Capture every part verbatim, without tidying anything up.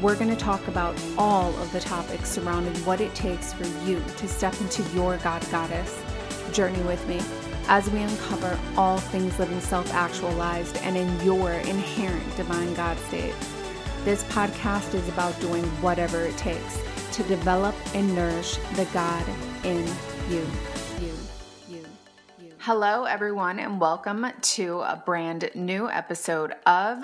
We're going to talk about all of the topics surrounding what it takes for you to step into your God-Goddess journey with me as we uncover all things living self-actualized and in your inherent divine God state. This podcast is about doing whatever it takes to develop and nourish the God in you. you, you, you. Hello, everyone, and welcome to a brand new episode of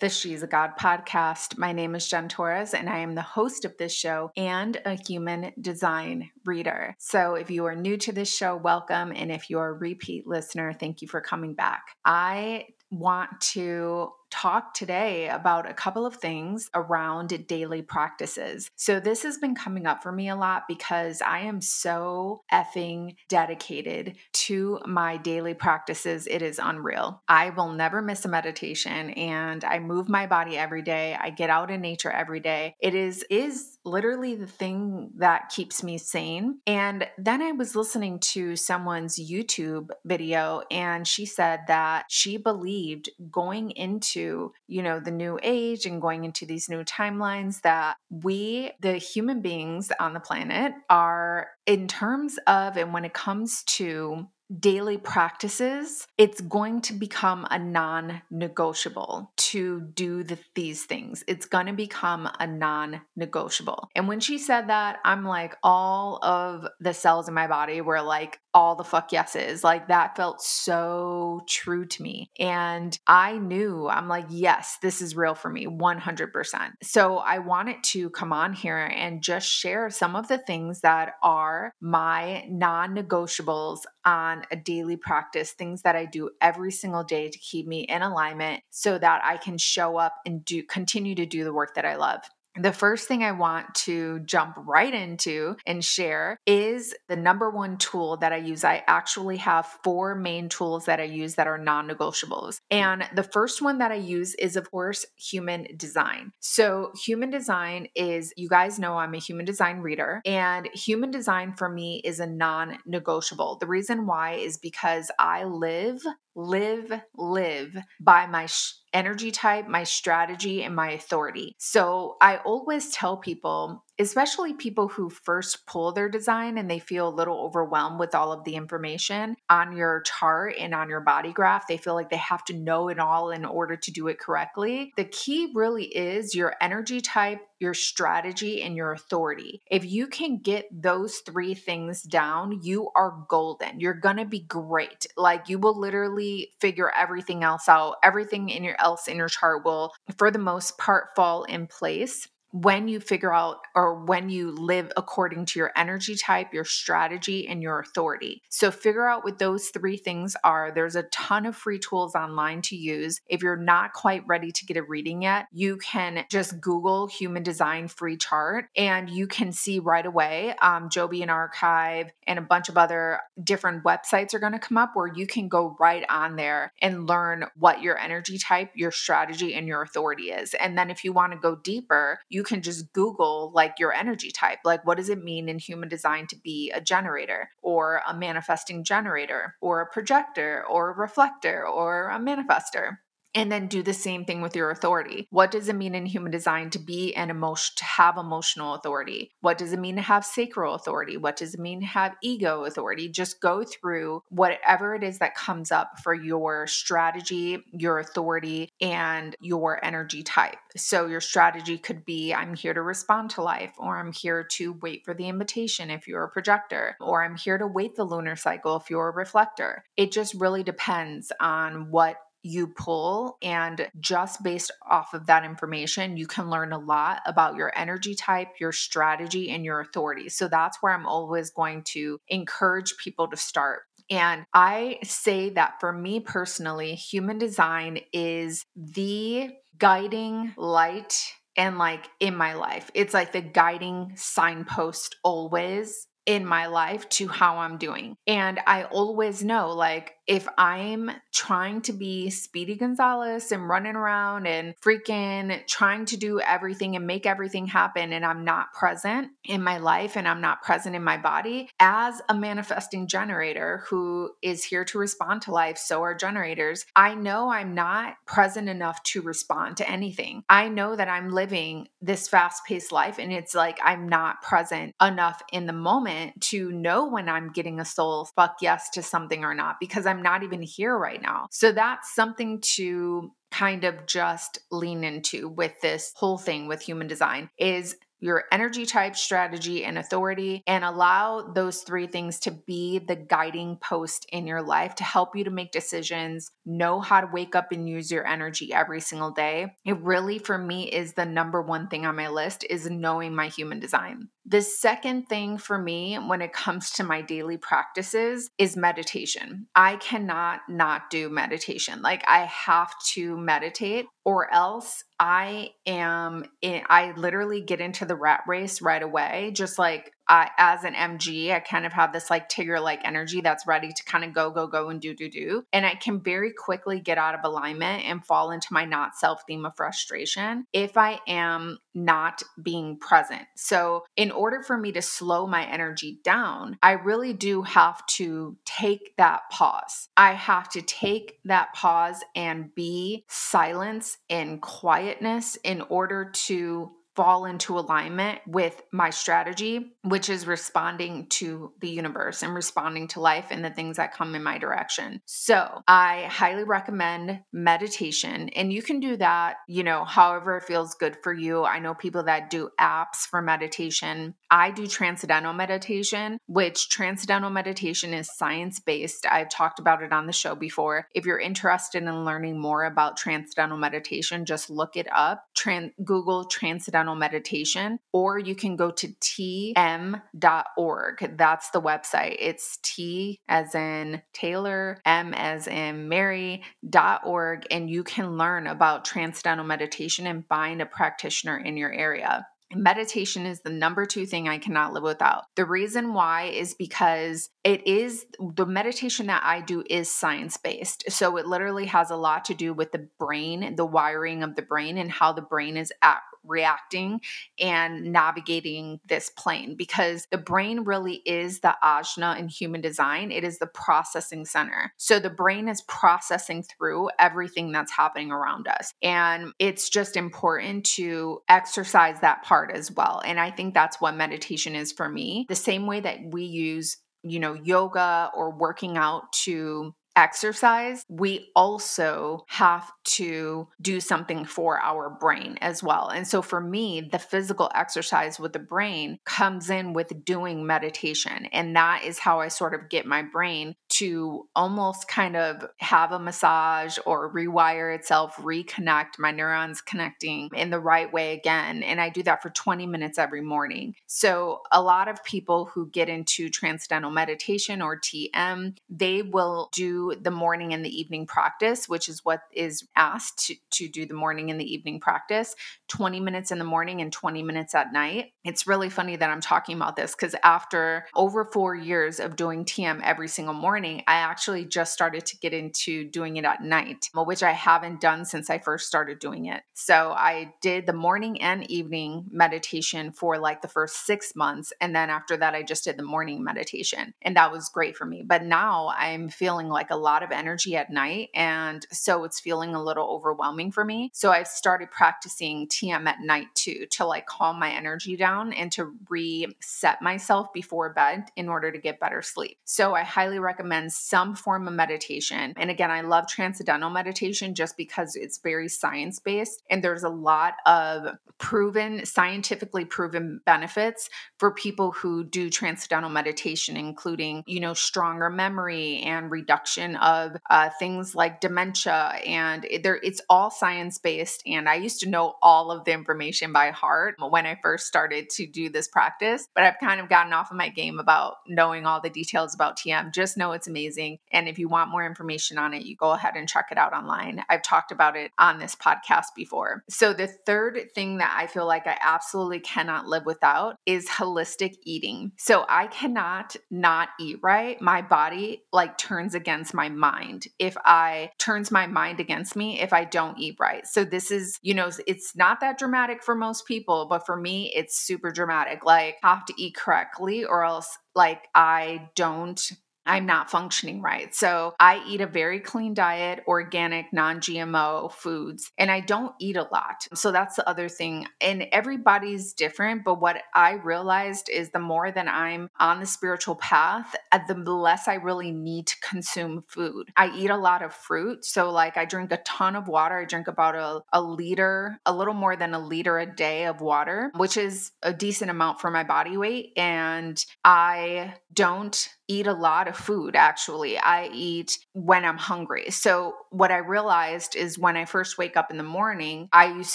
The She's a God podcast. My name is Jen Torres, and I am the host of this show and a human design reader. So if you are new to this show, welcome. And if you're a repeat listener, thank you for coming back. I want to talk today about a couple of things around daily practices. So this has been coming up for me a lot because I am so effing dedicated to my daily practices. It is unreal. I will never miss a meditation, and I move my body every day. I get out in nature every day. It is is literally the thing that keeps me sane. And then I was listening to someone's YouTube video, and she said that she believed going into To, you know, the new age and going into these new timelines that we, the human beings on the planet, are in terms of, and when it comes to daily practices, it's going to become a non-negotiable to do the, these things. It's going to become a non-negotiable. And when she said that, I'm like, all of the cells in my body were like, all the fuck yeses. Like, that felt so true to me. And I knew, I'm like, yes, this is real for me, one hundred percent. So I wanted to come on here and just share some of the things that are my non-negotiables on a daily practice, things that I do every single day to keep me in alignment so that I can show up and do continue to do the work that I love. The first thing I want to jump right into and share is the number one tool that I use. I actually have four main tools that I use that are non-negotiables. And the first one that I use is, of course, Human Design. So Human Design is, you guys know I'm a Human Design reader, and Human Design for me is a non-negotiable. The reason why is because I live Live, live by my sh- energy type, my strategy, and my authority. So I always tell people, especially people who first pull their design and they feel a little overwhelmed with all of the information on your chart and on your body graph, they feel like they have to know it all in order to do it correctly. The key really is your energy type, your strategy, and your authority. If you can get those three things down, you are golden. You're going to be great. Like, you will literally figure everything else out. Everything in your else in your chart will, for the most part, fall in place when you figure out, or when you live according to your energy type, your strategy, and your authority. So figure out what those three things are. There's a ton of free tools online to use. If you're not quite ready to get a reading yet, you can just Google Human Design free chart, and you can see right away. Um, Jovian Archive and a bunch of other different websites are going to come up where you can go right on there and learn what your energy type, your strategy, and your authority is. And then if you want to go deeper, you You can just Google like your energy type. Like, what does it mean in Human Design to be a generator or a manifesting generator or a projector or a reflector or a manifester? And then do the same thing with your authority. What does it mean in human design to be an emotion, to have emotional authority? What does it mean to have sacral authority? What does it mean to have ego authority? Just go through whatever it is that comes up for your strategy, your authority, and your energy type. So your strategy could be, I'm here to respond to life, or I'm here to wait for the invitation if you're a projector, or I'm here to wait the lunar cycle if you're a reflector. It just really depends on what you pull, and just based off of that information, you can learn a lot about your energy type, your strategy, and your authority. So that's where I'm always going to encourage people to start. And I say that for me personally, human design is the guiding light, and like in my life, it's like the guiding signpost always in my life to how I'm doing. And I always know, like, if I'm trying to be Speedy Gonzalez and running around and freaking trying to do everything and make everything happen, and I'm not present in my life and I'm not present in my body, as a manifesting generator who is here to respond to life, so are generators, I know I'm not present enough to respond to anything. I know that I'm living this fast-paced life, and it's like I'm not present enough in the moment to know when I'm getting a soul fuck yes to something or not, because I'm I'm not even here right now. So that's something to kind of just lean into with this whole thing with human design is your energy type, strategy, and authority, and allow those three things to be the guiding post in your life to help you to make decisions, know how to wake up and use your energy every single day. It really, for me, is the number one thing on my list is knowing my human design. The second thing for me when it comes to my daily practices is meditation. I cannot not do meditation. Like, I have to meditate, or else I am, in, I literally get into the rat race right away. Just like I, as an M G, I kind of have this like tiger-like energy that's ready to kind of go, go, go and do, do, do. And I can very quickly get out of alignment and fall into my not self theme of frustration if I am not being present. So in order for me to slow my energy down, I really do have to take that pause. I have to take that pause and be silence and quietness in order to fall into alignment with my strategy, which is responding to the universe and responding to life and the things that come in my direction. So I highly recommend meditation, and you can do that, you know, however it feels good for you. I know people that do apps for meditation. I do Transcendental Meditation, which Transcendental Meditation is science-based. I've talked about it on the show before. If you're interested in learning more about Transcendental Meditation, just look it up. Tran- Google Transcendental Meditation, or you can go to T M dot org. That's the website. It's T as in Taylor, M as in Mary dot org, and you can learn about Transcendental Meditation and find a practitioner in your area. Meditation is the number two thing I cannot live without. The reason why is because it is the meditation that I do is science-based. So it literally has a lot to do with the brain, the wiring of the brain, and how the brain is at reacting and navigating this plane, because the brain really is the ajna in human design. It is the processing center. So the brain is processing through everything that's happening around us. And it's just important to exercise that part as well. And I think that's what meditation is for me. The same way that we use, you know, yoga or working out to exercise, we also have to do something for our brain as well. And so for me, the physical exercise with the brain comes in with doing meditation. And that is how I sort of get my brain to almost kind of have a massage or rewire itself, reconnect my neurons connecting in the right way again. And I do that for twenty minutes every morning. So a lot of people who get into Transcendental Meditation or T M, they will do the morning and the evening practice, which is what is asked to, to do the morning and the evening practice, twenty minutes in the morning and twenty minutes at night. It's really funny that I'm talking about this because after over four years of doing T M every single morning, I actually just started to get into doing it at night, which I haven't done since I first started doing it. So I did the morning and evening meditation for like the first six months. And then after that, I just did the morning meditation, and that was great for me. But now I'm feeling like a lot of energy at night. And so it's feeling a little overwhelming for me. So I've started practicing T M at night too, to like calm my energy down and to reset myself before bed in order to get better sleep. So I highly recommend some form of meditation. And again, I love transcendental meditation just because it's very science-based and there's a lot of proven, scientifically proven benefits for people who do transcendental meditation, including, you know, stronger memory and reduction of uh, things like dementia. And it, there, it's all science-based. And I used to know all of the information by heart when I first started to do this practice, but I've kind of gotten off of my game about knowing all the details about T M. Just know it's amazing. And if you want more information on it, you go ahead and check it out online. I've talked about it on this podcast before. So the third thing that I feel like I absolutely cannot live without is holistic eating. So I cannot not eat right. My body like turns against my mind. If I turns my mind against me, if I don't eat right. So this is, you know, it's not that dramatic for most people, but for me, it's super dramatic. Like I have to eat correctly or else like I don't I'm not functioning right. So I eat a very clean diet, organic, non-G M O foods, and I don't eat a lot. So that's the other thing. And everybody's different. But what I realized is the more that I'm on the spiritual path, the less I really need to consume food. I eat a lot of fruit. So like I drink a ton of water. I drink about a, a liter, a little more than a liter a day of water, which is a decent amount for my body weight. And I don't eat a lot of food, actually. I eat when I'm hungry. So what I realized is when I first wake up in the morning, I used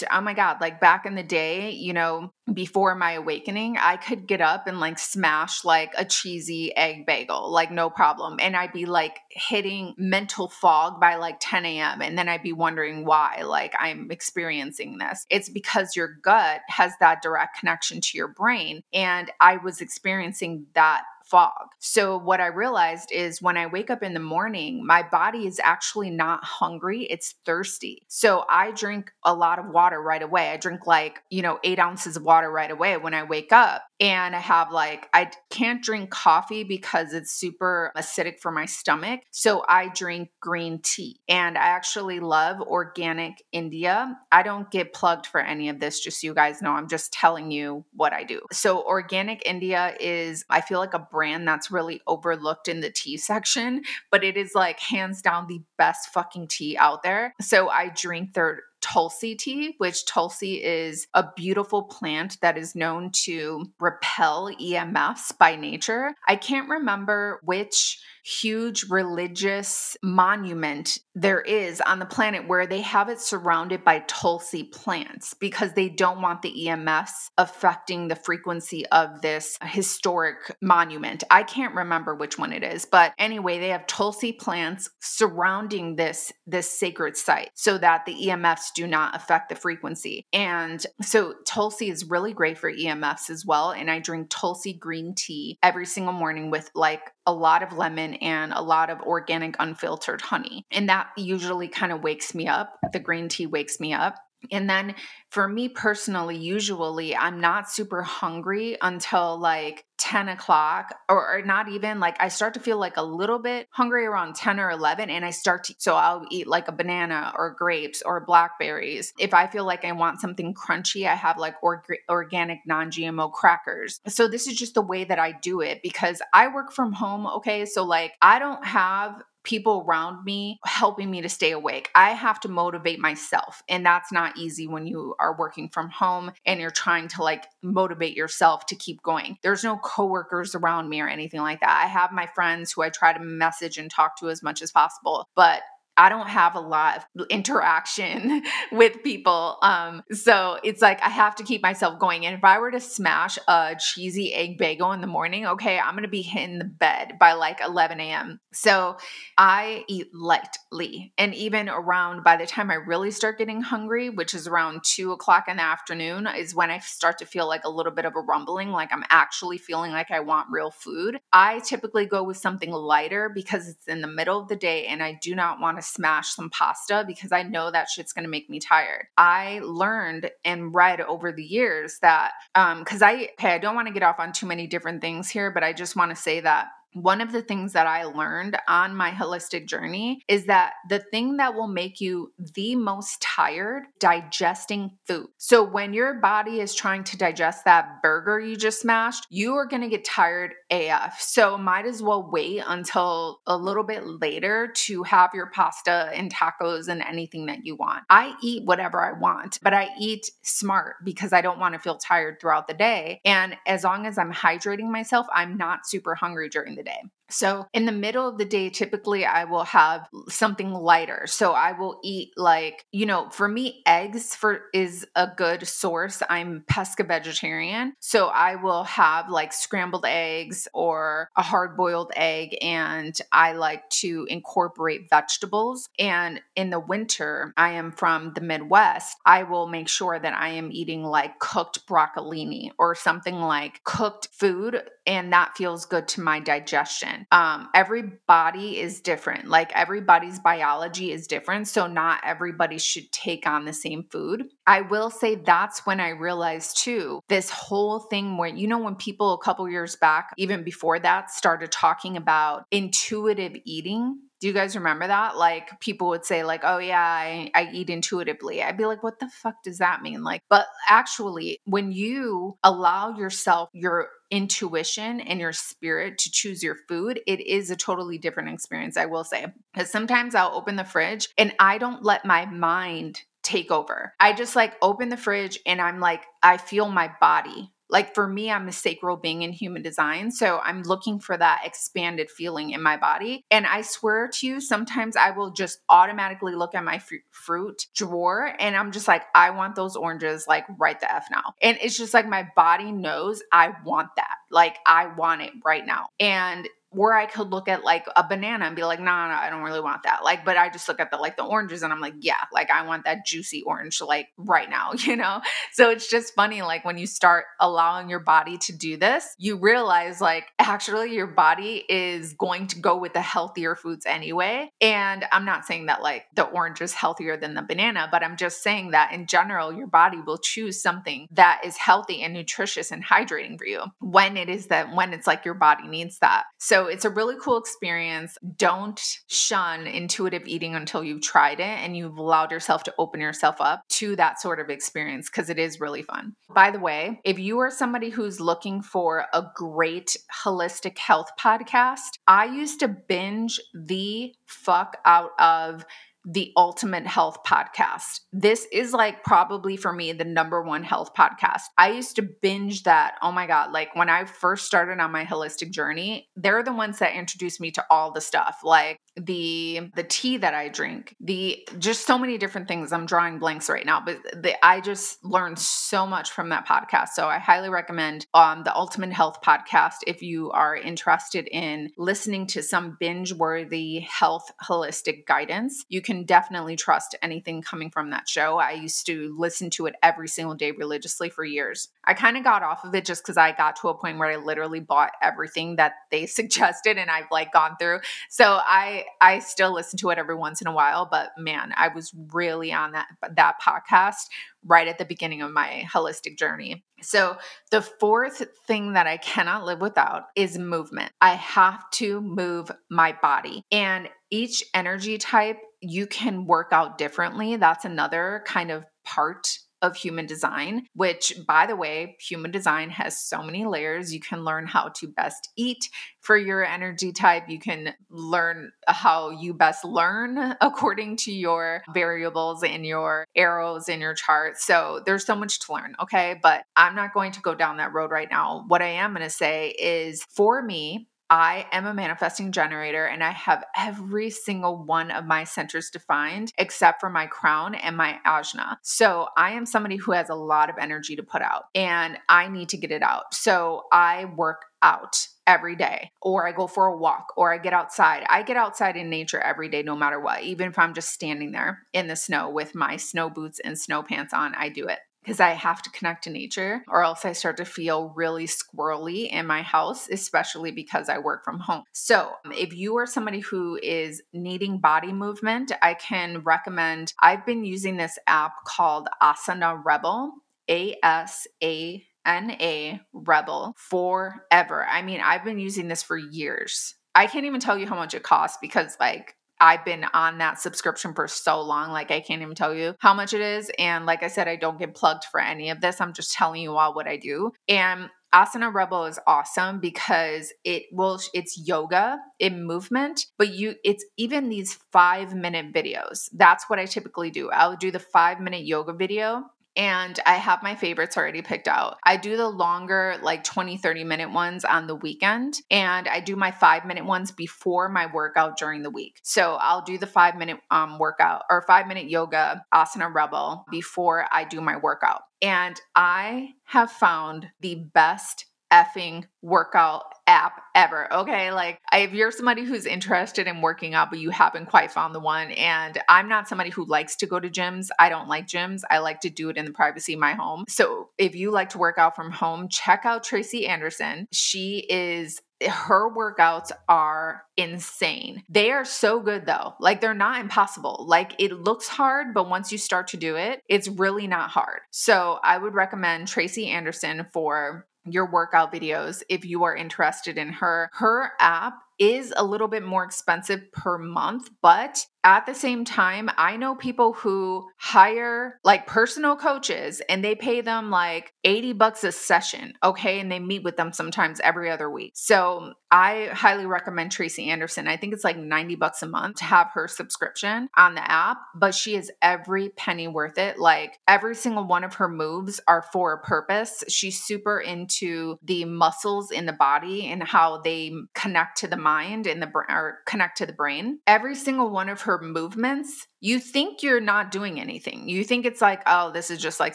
to, oh my God, like back in the day, you know, before my awakening, I could get up and like smash like a cheesy egg bagel, like no problem. And I'd be like hitting mental fog by like ten a.m. And then I'd be wondering why like I'm experiencing this. It's because your gut has that direct connection to your brain. And I was experiencing that fog. So what I realized is when I wake up in the morning, my body is actually not hungry. It's thirsty. So I drink a lot of water right away. I drink like, you know, eight ounces of water right away when I wake up. And I have like, I can't drink coffee because it's super acidic for my stomach. So I drink green tea and I actually love Organic India. I don't get plugged for any of this. Just so you guys know, I'm just telling you what I do. So Organic India is, I feel like a brand that's really overlooked in the tea section, but it is like hands down the best fucking tea out there. So I drink their Tulsi tea, which Tulsi is a beautiful plant that is known to repel E M Fs by nature. I can't remember which huge religious monument there is on the planet where they have it surrounded by Tulsi plants because they don't want the E M Fs affecting the frequency of this historic monument. I can't remember which one it is, but anyway, they have Tulsi plants surrounding this, this sacred site so that the E M Fs do not affect the frequency. And so Tulsi is really great for E M Fs as well. And I drink Tulsi green tea every single morning with like a lot of lemon and a lot of organic unfiltered honey. And that usually kind of wakes me up. The green tea wakes me up. And then for me personally, usually I'm not super hungry until like ten o'clock or, or not even like I start to feel like a little bit hungry around ten or eleven and I start to, so I'll eat like a banana or grapes or blackberries. If I feel like I want something crunchy, I have like org- organic non-G M O crackers. So this is just the way that I do it because I work from home. Okay. So like I don't have people around me helping me to stay awake. I have to motivate myself. And that's not easy when you are working from home and you're trying to like motivate yourself to keep going. There's no coworkers around me or anything like that. I have my friends who I try to message and talk to as much as possible, but I don't have a lot of interaction with people. Um, so it's like, I have to keep myself going. And if I were to smash a cheesy egg bagel in the morning, okay, I'm going to be hitting the bed by like eleven a.m. So I eat lightly. And even around, by the time I really start getting hungry, which is around two o'clock in the afternoon is when I start to feel like a little bit of a rumbling, like I'm actually feeling like I want real food. I typically go with something lighter because it's in the middle of the day and I do not want to smash some pasta because I know that shit's going to make me tired. I learned and read over the years that, um, cause I, okay, I don't want to get off on too many different things here, but I just want to say that one of the things that I learned on my holistic journey is that the thing that will make you the most tired, digesting food. So when your body is trying to digest that burger you just smashed, you are going to get tired A F. So might as well wait until a little bit later to have your pasta and tacos and anything that you want. I eat whatever I want, but I eat smart because I don't want to feel tired throughout the day. And as long as I'm hydrating myself, I'm not super hungry during the day. So in the middle of the day, typically I will have something lighter. So I will eat like, you know, for me, eggs for is a good source. I'm pesca vegetarian. So I will have like scrambled eggs or a hard boiled egg. And I like to incorporate vegetables. And in the winter, I am from the Midwest. I will make sure that I am eating like cooked broccolini or something like cooked food. And that feels good to my digestion. Um, every body is different. Like everybody's biology is different. So not everybody should take on the same food. I will say that's when I realized too, this whole thing where, you know, when people a couple years back, even before that, started talking about intuitive eating. Do you guys remember that? Like people would say like, oh yeah, I, I eat intuitively. I'd be like, what the fuck does that mean? Like, but actually when you allow yourself your intuition and your spirit to choose your food, it is a totally different experience, I will say. Because sometimes I'll open the fridge and I don't let my mind take over. I just like open the fridge and I'm like, I feel my body. Like for me, I'm a sacral being in human design. So I'm looking for that expanded feeling in my body. And I swear to you, sometimes I will just automatically look at my fr- fruit drawer and I'm just like, I want those oranges like right the F now. And it's just like my body knows I want that. Like I want it right now. And where I could look at like a banana and be like, no, nah, no, nah, I don't really want that. Like, but I just look at the, like the oranges and I'm like, yeah, like I want that juicy orange, like right now, you know? So it's just funny. Like when you start allowing your body to do this, you realize like, actually your body is going to go with the healthier foods anyway. And I'm not saying that like the orange is healthier than the banana, but I'm just saying that in general, your body will choose something that is healthy and nutritious and hydrating for you when it is that, when it's like your body needs that. So So it's a really cool experience. Don't shun intuitive eating until you've tried it and you've allowed yourself to open yourself up to that sort of experience because it is really fun. By the way, if you are somebody who's looking for a great holistic health podcast, I used to binge the fuck out of The Ultimate Health Podcast. This is like probably for me, the number one health podcast. I used to binge that. Oh my God. Like when I first started on my holistic journey, they're the ones that introduced me to all the stuff, like the, the tea that I drink, the, just so many different things. I'm drawing blanks right now, but the, I just learned so much from that podcast. So I highly recommend um, The Ultimate Health Podcast. If you are interested in listening to some binge worthy health, holistic guidance, you can definitely trust anything coming from that show. I used to listen to it every single day religiously for years. I kind of got off of it just because I got to a point where I literally bought everything that they suggested and I've like gone through. So I I still listen to it every once in a while, but man, I was really on that that podcast right at the beginning of my holistic journey. So the fourth thing that I cannot live without is movement. I have to move my body. And each energy type, you can work out differently. That's another kind of part of human design, which by the way, human design has so many layers. You can learn how to best eat for your energy type. You can learn how you best learn according to your variables and your arrows in your chart. So there's so much to learn. Okay. But I'm not going to go down that road right now. What I am going to say is for me, I am a manifesting generator and I have every single one of my centers defined except for my crown and my ajna. So I am somebody who has a lot of energy to put out and I need to get it out. So I work out every day, or I go for a walk, or I get outside. I get outside in nature every day, no matter what. Even if I'm just standing there in the snow with my snow boots and snow pants on, I do it. Because I have to connect to nature or else I start to feel really squirrely in my house, especially because I work from home. So if you are somebody who is needing body movement, I can recommend, I've been using this app called Asana Rebel, A S A N A Rebel forever. I mean, I've been using this for years. I can't even tell you how much it costs because like I've been on that subscription for so long. Like I can't even tell you how much it is. And like I said, I don't get plugged for any of this. I'm just telling you all what I do. And Asana Rebel is awesome because it will, it's yoga in movement, but you, it's even these five minute videos. That's what I typically do. I'll do the five minute yoga video. And I have my favorites already picked out. I do the longer, like twenty, thirty minute ones on the weekend. And I do my five minute ones before my workout during the week. So I'll do the five minute um, workout or five minute yoga Asana Rebel before I do my workout. And I have found the best effing workout app ever. Okay. Like if you're somebody who's interested in working out, but you haven't quite found the one, and I'm not somebody who likes to go to gyms. I don't like gyms. I like to do it in the privacy of my home. So if you like to work out from home, check out Tracy Anderson. She is Her workouts are insane. They are so good though. Like they're not impossible. Like it looks hard, but once you start to do it, it's really not hard. So I would recommend Tracy Anderson for your workout videos if you are interested in her. Her app is a little bit more expensive per month, but at the same time, I know people who hire like personal coaches and they pay them like eighty bucks a session. Okay. And they meet with them sometimes every other week. So I highly recommend Tracy Anderson. I think it's like ninety bucks a month to have her subscription on the app, but she is every penny worth it. Like every single one of her moves are for a purpose. She's super into the muscles in the body and how they connect to the mind and the brain, or connect to the brain. Every single one of her movements, you think you're not doing anything. You think it's like, oh, this is just like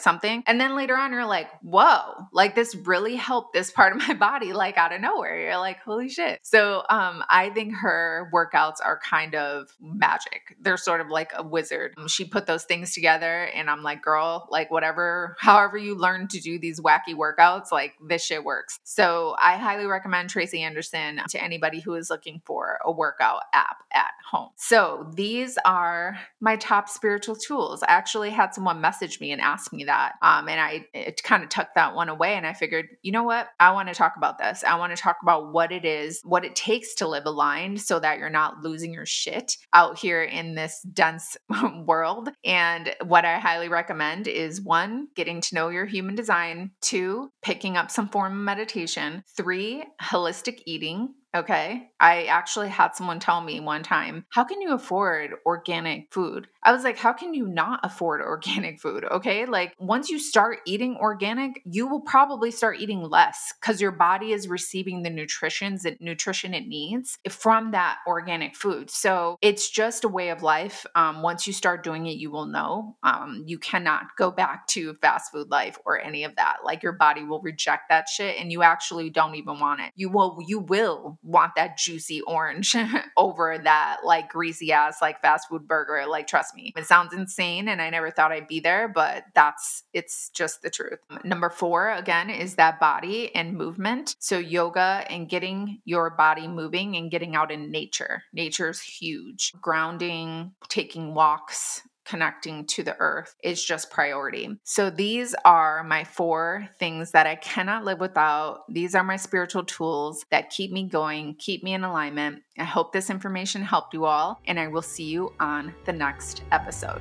something. And then later on, you're like, whoa, like this really helped this part of my body, like out of nowhere. You're like, holy shit. So um, I think her workouts are kind of magic. They're sort of like a wizard. She put those things together and I'm like, girl, like whatever, however you learn to do these wacky workouts, like this shit works. So I highly recommend Tracy Anderson to anybody who is looking for a workout app at home. So these are my top spiritual tools. I actually had someone message me and ask me that. Um, and I it kind of tucked that one away. And I figured, you know what? I want to talk about this. I want to talk about what it is, what it takes to live aligned so that you're not losing your shit out here in this dense world. And what I highly recommend is one, getting to know your human design. Two, picking up some form of meditation. Three, holistic eating. Okay. I actually had someone tell me one time, how can you afford organic food? I was like, how can you not afford organic food? Okay. Like once you start eating organic, you will probably start eating less because your body is receiving the nutritions that nutrition it needs from that organic food. So it's just a way of life. Um, once you start doing it, you will know, um, you cannot go back to fast food life or any of that. Like your body will reject that shit and you actually don't even want it. You will, you will. want that juicy orange over that like greasy ass, like fast food burger. Like, trust me, it sounds insane. And I never thought I'd be there, but that's, it's just the truth. Number four, again, is that body and movement. So yoga and getting your body moving and getting out in nature. Nature's huge. Grounding, taking walks, connecting to the earth is just priority. So these are my four things that I cannot live without. These are my spiritual tools that keep me going, keep me in alignment. I hope this information helped you all, and I will see you on the next episode.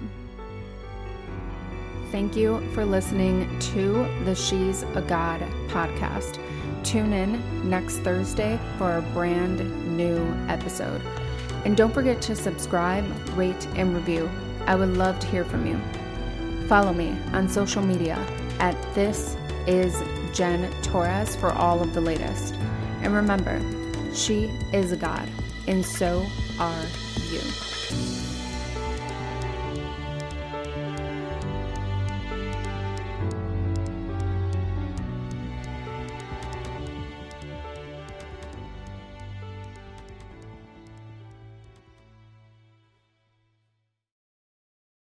Thank you for listening to the She's a God podcast. Tune in next Thursday for a brand new episode. And don't forget to subscribe, rate, and review. I would love to hear from you. Follow me on social media at This Is Jen Torres for all of the latest. And remember, she is a God, and so are you.